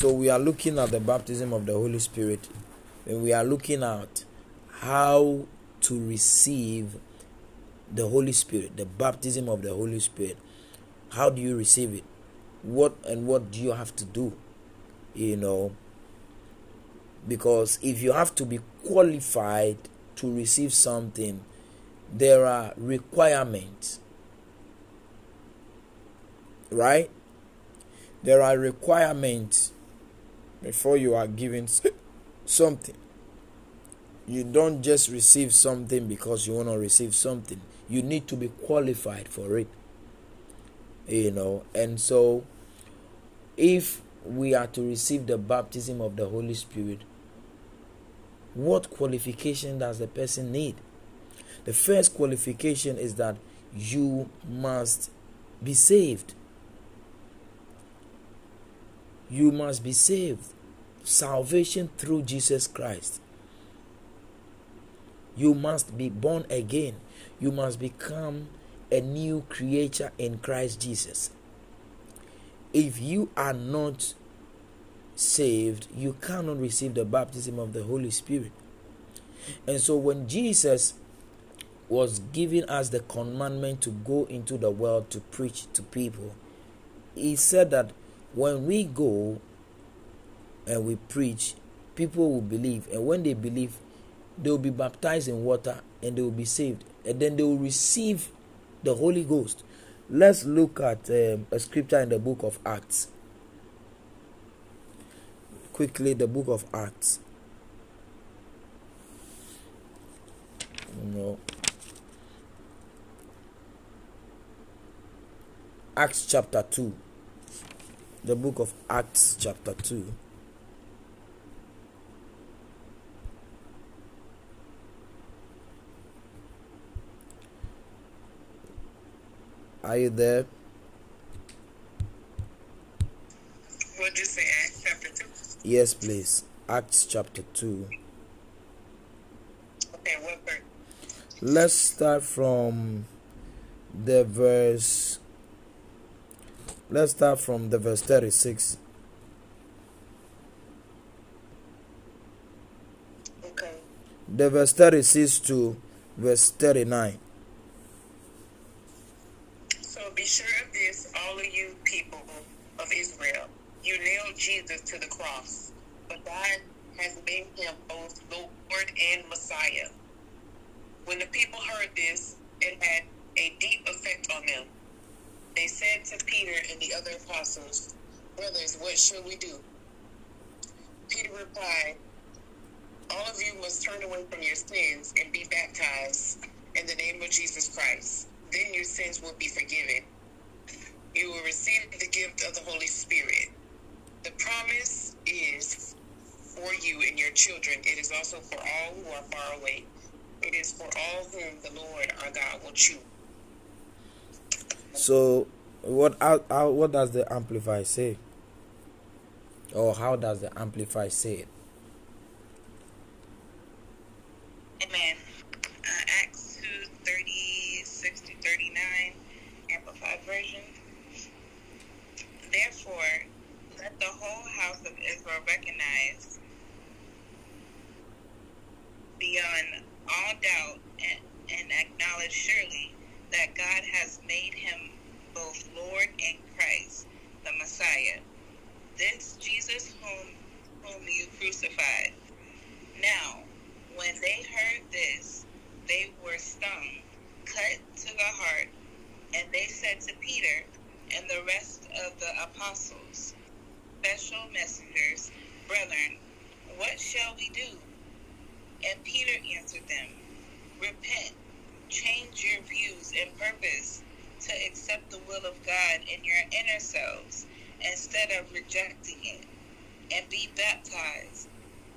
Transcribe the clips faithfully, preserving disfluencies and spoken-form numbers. So we are looking at the baptism of the Holy Spirit, and we are looking at how to receive the Holy Spirit, the baptism of the Holy Spirit. How do you receive it? What and what do you have to do? You know, because if you have to be qualified to receive something, there are requirements, right? There are requirements before you are given something. You don't just receive something because you want to receive something. You need to be qualified for it, you know. And so if we are to receive the baptism of the Holy Spirit, what qualification does the person need? The first qualification is that you must be saved. You must be saved. Salvation through Jesus Christ. You must be born again. You must become a new creature in Christ Jesus. If you are not saved, you cannot receive the baptism of the Holy Spirit. And so when Jesus was giving us the commandment to go into the world to preach to people, he said that when we go and we preach, people will believe. And when they believe, they will be baptized in water and they will be saved. And then they will receive the Holy Ghost. Let's look at um, a scripture in the book of Acts. Quickly, the book of Acts. No. Acts chapter two. The book of Acts chapter two. Are you there? What did you say, Acts chapter two? Yes, please. Acts chapter two. Okay, what verse? Let's start from the verse. Let's start from the verse thirty-six. Okay. The verse thirty-six to verse thirty-nine. Be sure of this, all of you people of Israel. You nailed Jesus to the cross, but God has made him both Lord and Messiah. When the people heard this, it had a deep effect on them. They said to Peter and the other apostles, "Brothers, what shall we do?" Peter replied, "All of you must turn away from your sins and be baptized in the name of Jesus Christ. Then your sins will be forgiven. You will receive the gift of the Holy Spirit. The promise is for you and your children. It is also for all who are far away. It is for all whom the Lord our God will choose." So, what how, how, what does the Amplify say? Or how does the Amplify say it? Amen. Version. Therefore, let the whole house of Israel recognize beyond all doubt and, and acknowledge surely that God has made him both Lord and Christ, the Messiah. This Jesus whom, whom you crucified. Now, when they heard this, they were stung, cut to the heart. And they said to Peter and the rest of the apostles, special messengers, "Brethren, what shall we do?" And Peter answered them, "Repent, change your views and purpose to accept the will of God in your inner selves instead of rejecting it, and be baptized,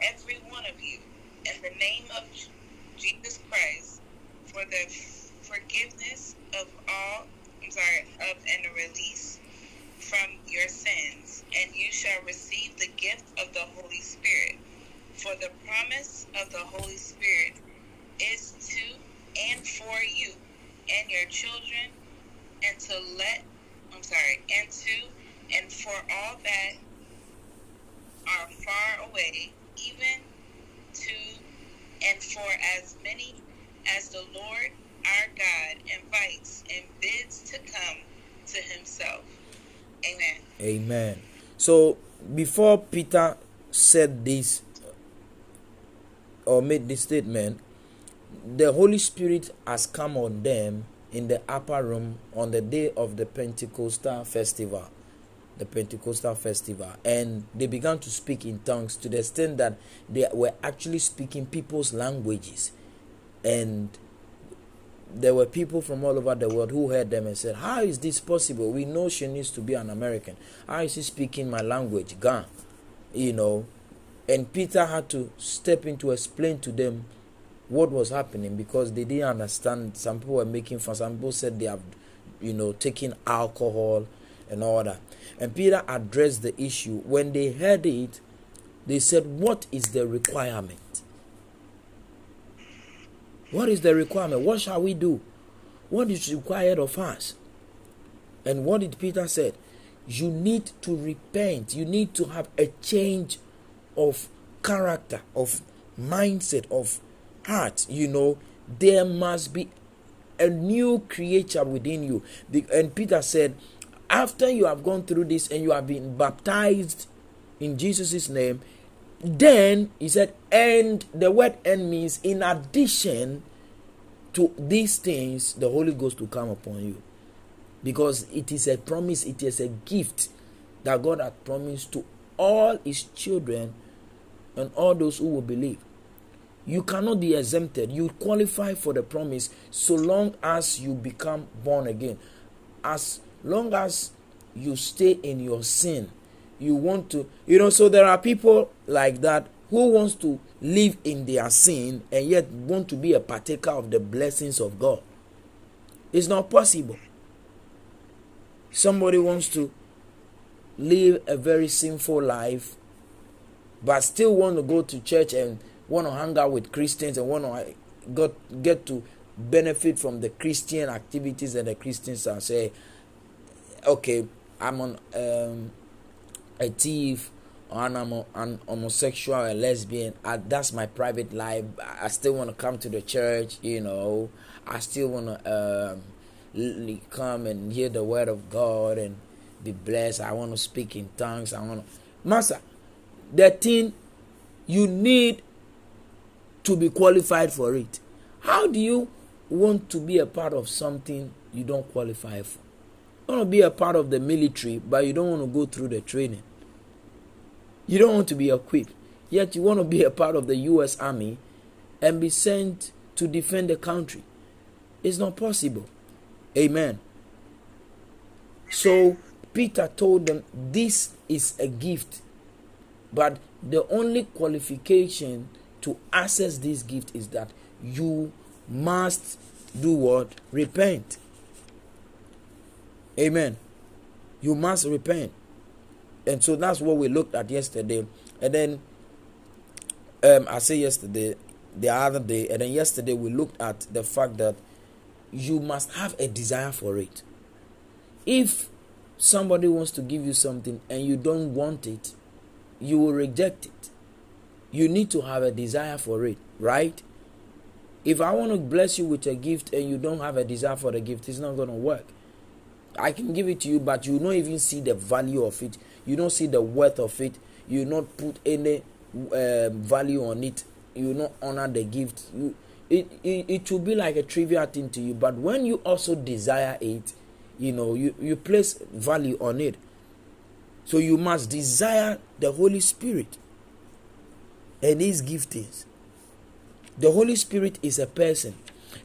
every one of you, in the name of Jesus Christ, for the forgiveness of all, I'm sorry, of and release from your sins, and you shall receive the gift of the Holy Spirit. For the promise of the Holy Spirit is to and for you and your children, and to let, I'm sorry, and to and for all that far away, even to and for as many as the Lord our God invites and bids to come to himself. Amen. Amen. So before Peter said this or made this statement, the Holy Spirit has come on them in the upper room on the day of the Pentecostal festival. The Pentecostal festival. And they began to speak in tongues to the extent that they were actually speaking people's languages. And there were people from all over the world who heard them and said, how is this possible? We know she needs to be an American. How is she speaking my language? Gone. You know. And Peter had to step in to explain to them what was happening, because they didn't understand. Some people were making fun. Some people said they have, you know, taken alcohol and all that. And Peter addressed the issue. When they heard it, they said, what is the requirement? What is the requirement? What shall we do? What is required of us? And what did Peter say? You need to repent. You need to have a change of character, of mindset, of heart. You know, there must be a new creature within you. And Peter said, after you have gone through this and you have been baptized in Jesus' name, then he said, and the word "and" means in addition to these things, the Holy Ghost will come upon you, because it is a promise, it is a gift that God had promised to all his children and all those who will believe. You cannot be exempted. You qualify for the promise so long as you become born again. As long as you stay in your sin, you want to, you know, so there are people like that who wants to live in their sin and yet want to be a partaker of the blessings of God. It's not possible. Somebody wants to live a very sinful life but still want to go to church and want to hang out with Christians and want to get to benefit from the Christian activities, and the Christians are saying, okay, I'm on um, a thief, or I'm a, an homosexual, a lesbian. I, that's my private life. I still want to come to the church, you know. I still want to um, come and hear the word of God and be blessed. I want to speak in tongues. I want to. Master, the thing you need to be qualified for it. How do you want to be a part of something you don't qualify for? You want to be a part of the military, but you don't want to go through the training. You don't want to be equipped. Yet you want to be a part of the U S Army and be sent to defend the country. It's not possible. Amen. So Peter told them this is a gift, but the only qualification to access this gift is that you must do what? Repent. Amen. You must repent. And so that's what we looked at yesterday. And then, um, I say yesterday, the other day, and then yesterday we looked at the fact that you must have a desire for it. If somebody wants to give you something and you don't want it, you will reject it. You need to have a desire for it, right? If I want to bless you with a gift and you don't have a desire for the gift, it's not going to work. I can give it to you, but you don't even see the value of it. You don't see the worth of it. You not put any uh, value on it. You not honor the gift. You, it, it it will be like a trivial thing to you. But when you also desire it, you know, you, you place value on it. So you must desire the Holy Spirit and His giftings. The Holy Spirit is a person.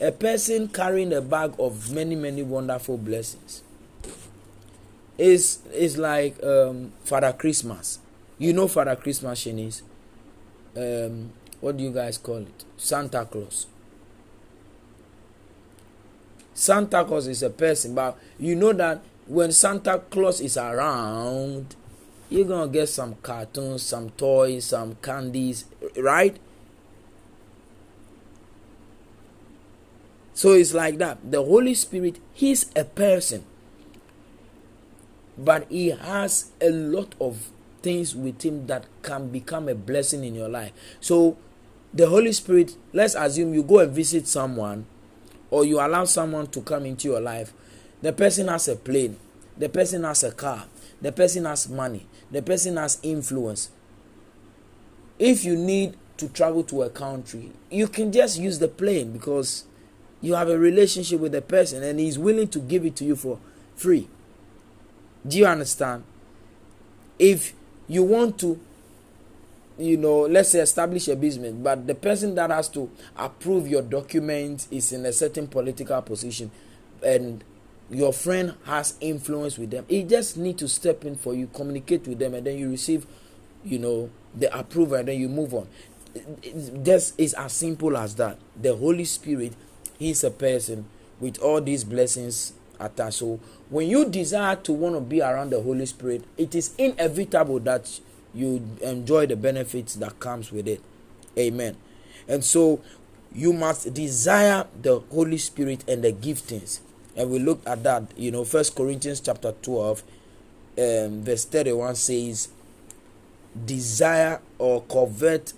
A person carrying a bag of many, many wonderful blessings. It's, it's like um, Father Christmas. You know Father Christmas, Shanice. Um, what do you guys call it? Santa Claus. Santa Claus is a person, but you know that when Santa Claus is around, you're going to get some cartoons, some toys, some candies, right? So it's like that. The Holy Spirit, He's a person. But He has a lot of things with him that can become a blessing in your life. So the Holy Spirit, let's assume you go and visit someone or you allow someone to come into your life. The person has a plane, the person has a car, the person has money, the person has influence. If you need to travel to a country, you can just use the plane because you have a relationship with the person and he's willing to give it to you for free. Do you understand? If you want to, you know, let's say establish a business, but the person that has to approve your documents is in a certain political position and your friend has influence with them, he just need to step in for you, communicate with them, and then you receive, you know, the approval, and then you move on. This is as simple as that. The Holy Spirit, he's a person with all these blessings attached. So when you desire to want to be around the Holy Spirit, it is inevitable that you enjoy the benefits that comes with it. Amen. And so you must desire the Holy Spirit and the giftings. And we looked at that, you know, First Corinthians chapter twelve, um, verse thirty-one says, desire or covet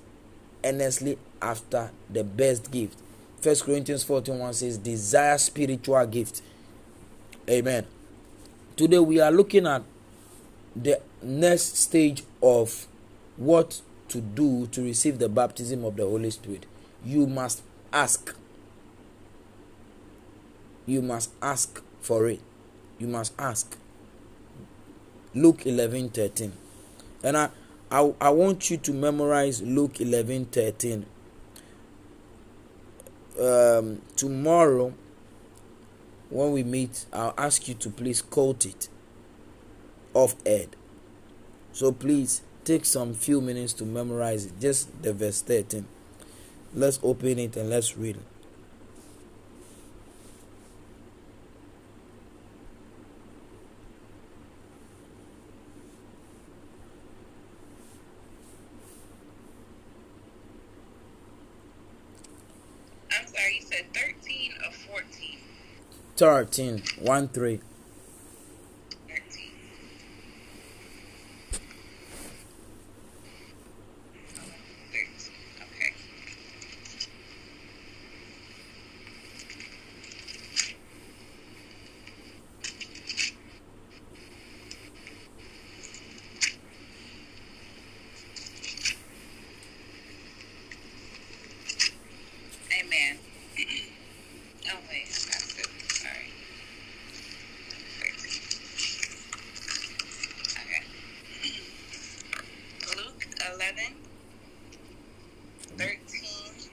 earnestly after the best gift. First Corinthians fourteen one says, desire spiritual gift. Amen. Today we are looking at the next stage of what to do to receive the baptism of the Holy Spirit. You must ask. You must ask for it. You must ask. Luke eleven thirteen. And I, I, I want you to memorize Luke eleven thirteen. Um, tomorrow, when we meet, I'll ask you to please quote it off head. So please take some few minutes to memorize it. Just the verse thirteen. Let's open it and let's read it. I'm sorry, you said thirteen or fourteen? Thirteen, one, three. Thirteen. Thirteen. Okay. Amen. Oh wait, that's good. Sorry. thirteen. Okay. Luke eleven thirteen,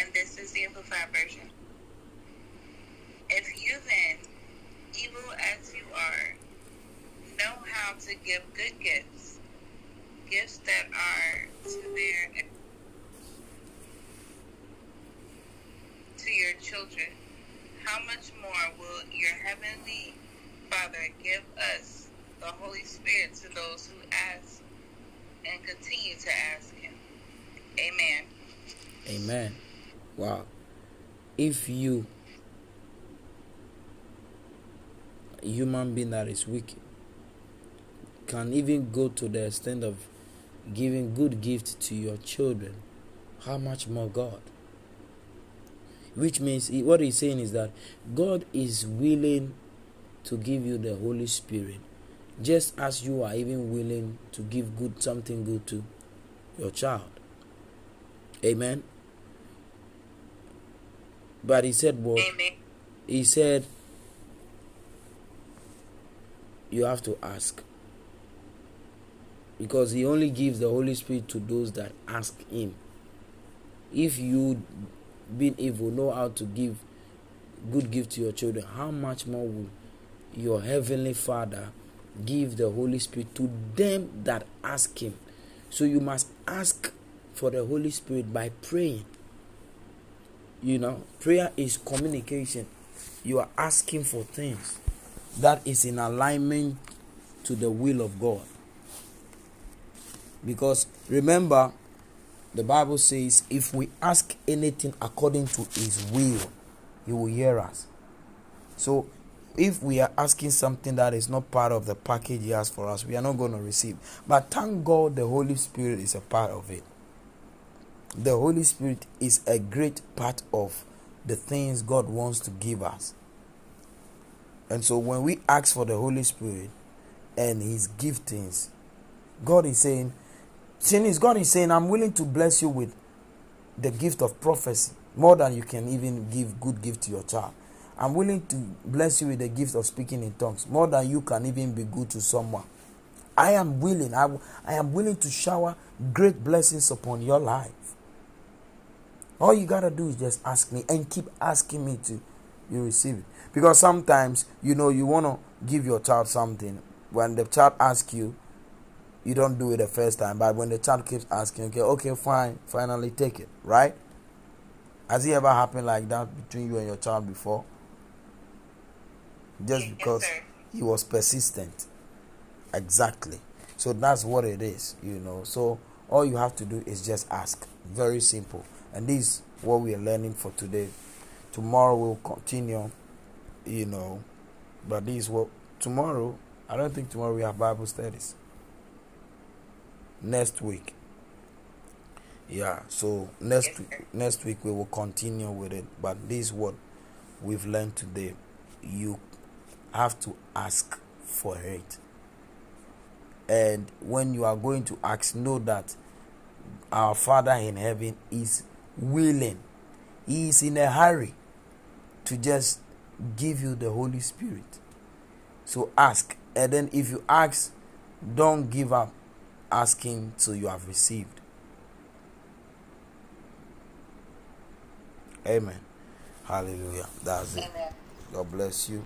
and this is the Amplified Version. If you then, evil as you are, know how to give good gifts, gifts that are to their to your children, how much more will your heavenly Father give us the Holy Spirit to those who ask and continue to ask him? Amen. Amen. Wow. If you, a human being that is wicked, can even go to the extent of giving good gifts to your children, how much more God? Which means, what he's saying is that God is willing to give you the Holy Spirit, just as you are even willing to give good something good to your child. Amen. But he said what? Amen. He said, you have to ask. Because he only gives the Holy Spirit to those that ask him. If you, being evil, know how to give good gift to your children, how much more will your heavenly Father give the Holy Spirit to them that ask him? So you must ask for the Holy Spirit by praying. You know, prayer is communication. You are asking for things that is in alignment to the will of God. Because remember, the Bible says, if we ask anything according to his will, he will hear us. So if we are asking something that is not part of the package He has for us, we are not going to receive. But thank God the Holy Spirit is a part of it. The Holy Spirit is a great part of the things God wants to give us. And so when we ask for the Holy Spirit and His giftings, God is saying, since God is saying, I'm willing to bless you with the gift of prophecy, more than you can even give good gift to your child. I'm willing to bless you with the gift of speaking in tongues, more than you can even be good to someone. I am willing, I, I am willing to shower great blessings upon your life. All you got to do is just ask me and keep asking me to you receive it. Because sometimes, you know, you want to give your child something. When the child asks you, you don't do it the first time. But when the child keeps asking, okay, okay, fine, finally take it, right? Has it ever happened like that between you and your child before? Just because yes, he was persistent. Exactly. So that's what it is, you know. So all you have to do is just ask. Very simple. And this is what we are learning for today. Tomorrow we'll continue, you know. But this is what tomorrow, I don't think tomorrow we have Bible studies. Next week. Yeah, so next yes, week, next week we will continue with it. But this is what we've learned today. You have to ask for it. And when you are going to ask, know that our Father in heaven is willing. He is in a hurry to just give you the Holy Spirit. So ask. And then if you ask, don't give up asking till you have received. Amen. Hallelujah. That's it. Amen. God bless you.